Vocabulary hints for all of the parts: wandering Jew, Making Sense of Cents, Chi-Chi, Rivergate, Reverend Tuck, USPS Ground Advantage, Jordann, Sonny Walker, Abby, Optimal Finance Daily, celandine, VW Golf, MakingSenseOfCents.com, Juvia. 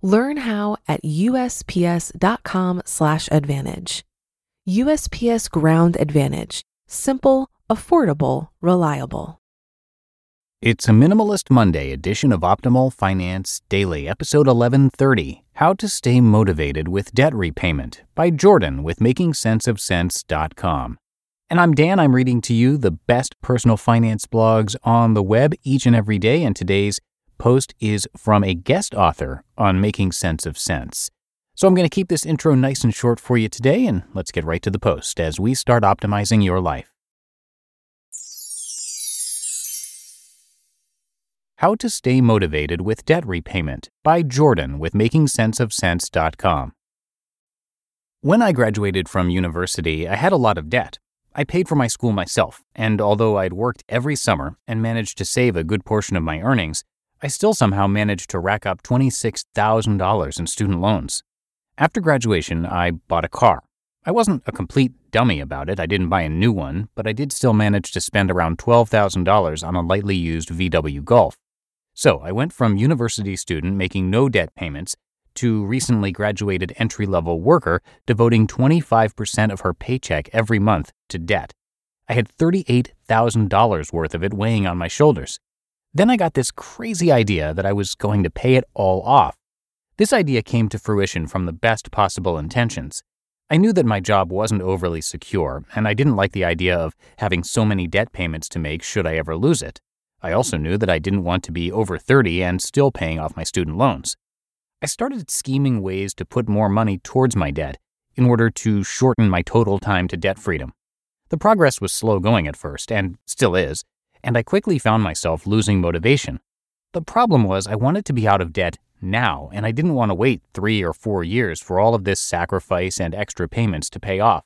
Learn how at USPS.com/advantage. USPS Ground Advantage. Simple, affordable, reliable. It's a Minimalist Monday edition of Optimal Finance Daily, episode 1130, How to Stay Motivated with Debt Repayment by Jordann with MakingSenseOfCents.com. And I'm Dan. I'm reading to you the best personal finance blogs on the web each and every day, and today's post is from a guest author on Making Sense of Cents. So I'm going to keep this intro nice and short for you today, and let's get right to the post as we start optimizing your life. How to Stay Motivated with Debt Repayment by Jordann with MakingSenseOfCents.com. When I graduated from university, I had a lot of debt. I paid for my school myself, and although I'd worked every summer and managed to save a good portion of my earnings, I still somehow managed to rack up $26,000 in student loans. After graduation, I bought a car. I wasn't a complete dummy about it. I didn't buy a new one, but I did still manage to spend around $12,000 on a lightly used VW Golf. So I went from university student making no debt payments to recently graduated entry-level worker devoting 25% of her paycheck every month to debt. I had $38,000 worth of it weighing on my shoulders. Then I got this crazy idea that I was going to pay it all off. This idea came to fruition from the best possible intentions. I knew that my job wasn't overly secure, and I didn't like the idea of having so many debt payments to make should I ever lose it. I also knew that I didn't want to be over 30 and still paying off my student loans. I started scheming ways to put more money towards my debt in order to shorten my total time to debt freedom. The progress was slow going at first, and still is, and I quickly found myself losing motivation. The problem was I wanted to be out of debt now, and I didn't want to wait 3 or 4 years for all of this sacrifice and extra payments to pay off.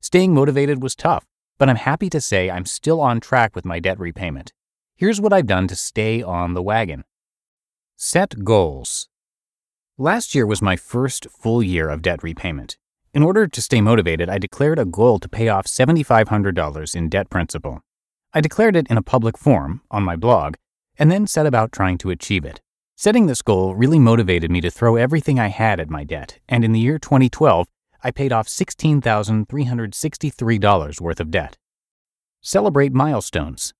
Staying motivated was tough, but I'm happy to say I'm still on track with my debt repayment. Here's what I've done to stay on the wagon. Set goals. Last year was my first full year of debt repayment. In order to stay motivated, I declared a goal to pay off $7,500 in debt principal. I declared it in a public forum on my blog, and then set about trying to achieve it. Setting this goal really motivated me to throw everything I had at my debt, and in the year 2012, I paid off $16,363 worth of debt. Celebrate milestones.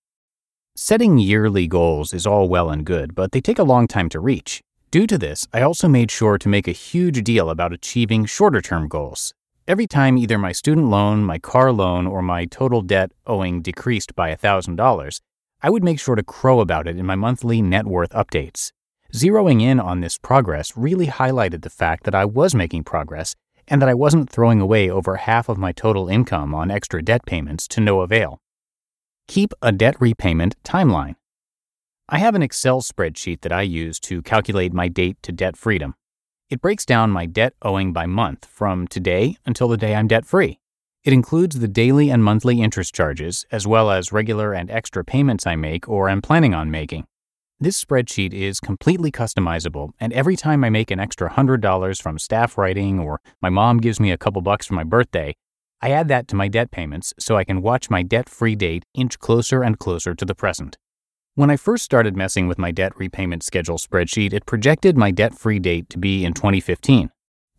Setting yearly goals is all well and good, but they take a long time to reach. Due to this, I also made sure to make a huge deal about achieving shorter-term goals. Every time either my student loan, my car loan, or my total debt owing decreased by $1,000, I would make sure to crow about it in my monthly net worth updates. Zeroing in on this progress really highlighted the fact that I was making progress and that I wasn't throwing away over half of my total income on extra debt payments to no avail. Keep a debt repayment timeline. I have an Excel spreadsheet that I use to calculate my date to debt freedom. It breaks down my debt owing by month from today until the day I'm debt free. It includes the daily and monthly interest charges, as well as regular and extra payments I make or am planning on making. This spreadsheet is completely customizable, and every time I make an extra $100 from staff writing or my mom gives me a couple bucks for my birthday, I add that to my debt payments so I can watch my debt-free date inch closer and closer to the present. When I first started messing with my debt repayment schedule spreadsheet, it projected my debt-free date to be in 2015.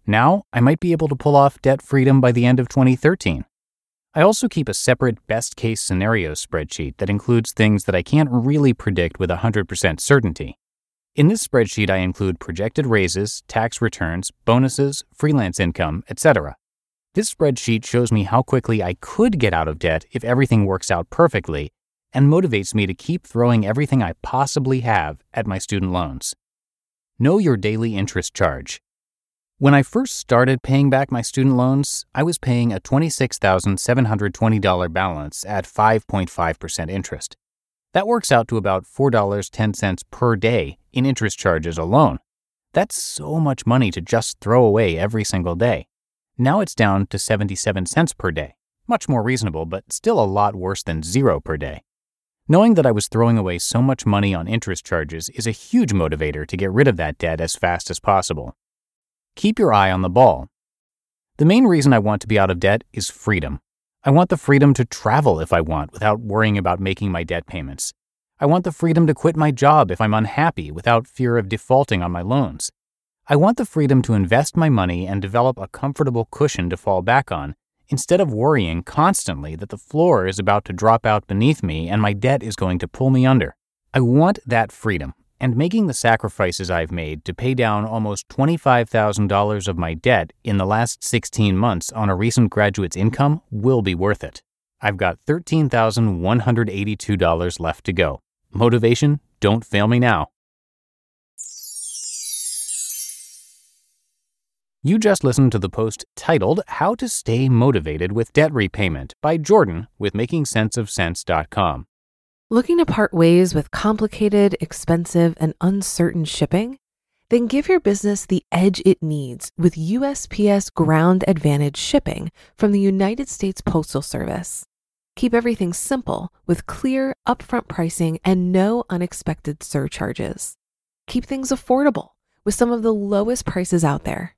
Now, I might be able to pull off debt freedom by the end of 2013. I also keep a separate best-case scenario spreadsheet that includes things that I can't really predict with 100% certainty. In this spreadsheet, I include projected raises, tax returns, bonuses, freelance income, etc. This spreadsheet shows me how quickly I could get out of debt if everything works out perfectly and motivates me to keep throwing everything I possibly have at my student loans. Know your daily interest charge. When I first started paying back my student loans, I was paying a $26,720 balance at 5.5% interest. That works out to about $4.10 per day in interest charges alone. That's so much money to just throw away every single day. Now it's down to 77 cents per day. Much more reasonable, but still a lot worse than zero per day. Knowing that I was throwing away so much money on interest charges is a huge motivator to get rid of that debt as fast as possible. Keep your eye on the ball. The main reason I want to be out of debt is freedom. I want the freedom to travel if I want without worrying about making my debt payments. I want the freedom to quit my job if I'm unhappy without fear of defaulting on my loans. I want the freedom to invest my money and develop a comfortable cushion to fall back on, instead of worrying constantly that the floor is about to drop out beneath me and my debt is going to pull me under. I want that freedom, and making the sacrifices I've made to pay down almost $25,000 of my debt in the last 16 months on a recent graduate's income will be worth it. I've got $13,182 left to go. Motivation, don't fail me now. You just listened to the post titled How to Stay Motivated with Debt Repayment by Jordann with MakingSenseOfCents.com. Looking to part ways with complicated, expensive, and uncertain shipping? Then give your business the edge it needs with USPS Ground Advantage shipping from the United States Postal Service. Keep everything simple with clear, upfront pricing and no unexpected surcharges. Keep things affordable with some of the lowest prices out there.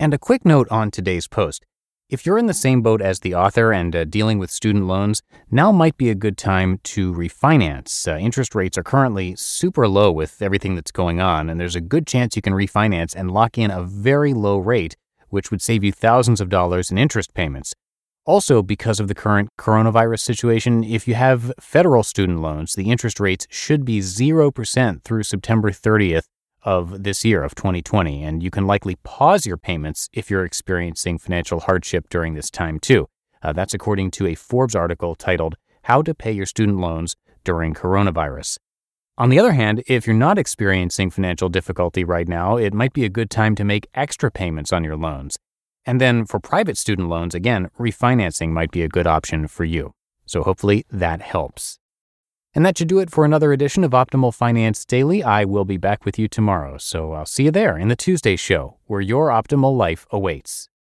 And a quick note on today's post. If you're in the same boat as the author and dealing with student loans, now might be a good time to refinance. Interest rates are currently super low with everything that's going on, and there's a good chance you can refinance and lock in a very low rate, which would save you thousands of dollars in interest payments. Also, because of the current coronavirus situation, if you have federal student loans, the interest rates should be 0% through September 30th. Of this year, of 2020, and you can likely pause your payments if you're experiencing financial hardship during this time too. That's according to a Forbes article titled, How to Pay Your Student Loans During Coronavirus. On the other hand, if you're not experiencing financial difficulty right now, it might be a good time to make extra payments on your loans. And then for private student loans, again, refinancing might be a good option for you. So hopefully that helps. And that should do it for another edition of Optimal Finance Daily. I will be back with you tomorrow, so I'll see you there in the Tuesday show, where your optimal life awaits.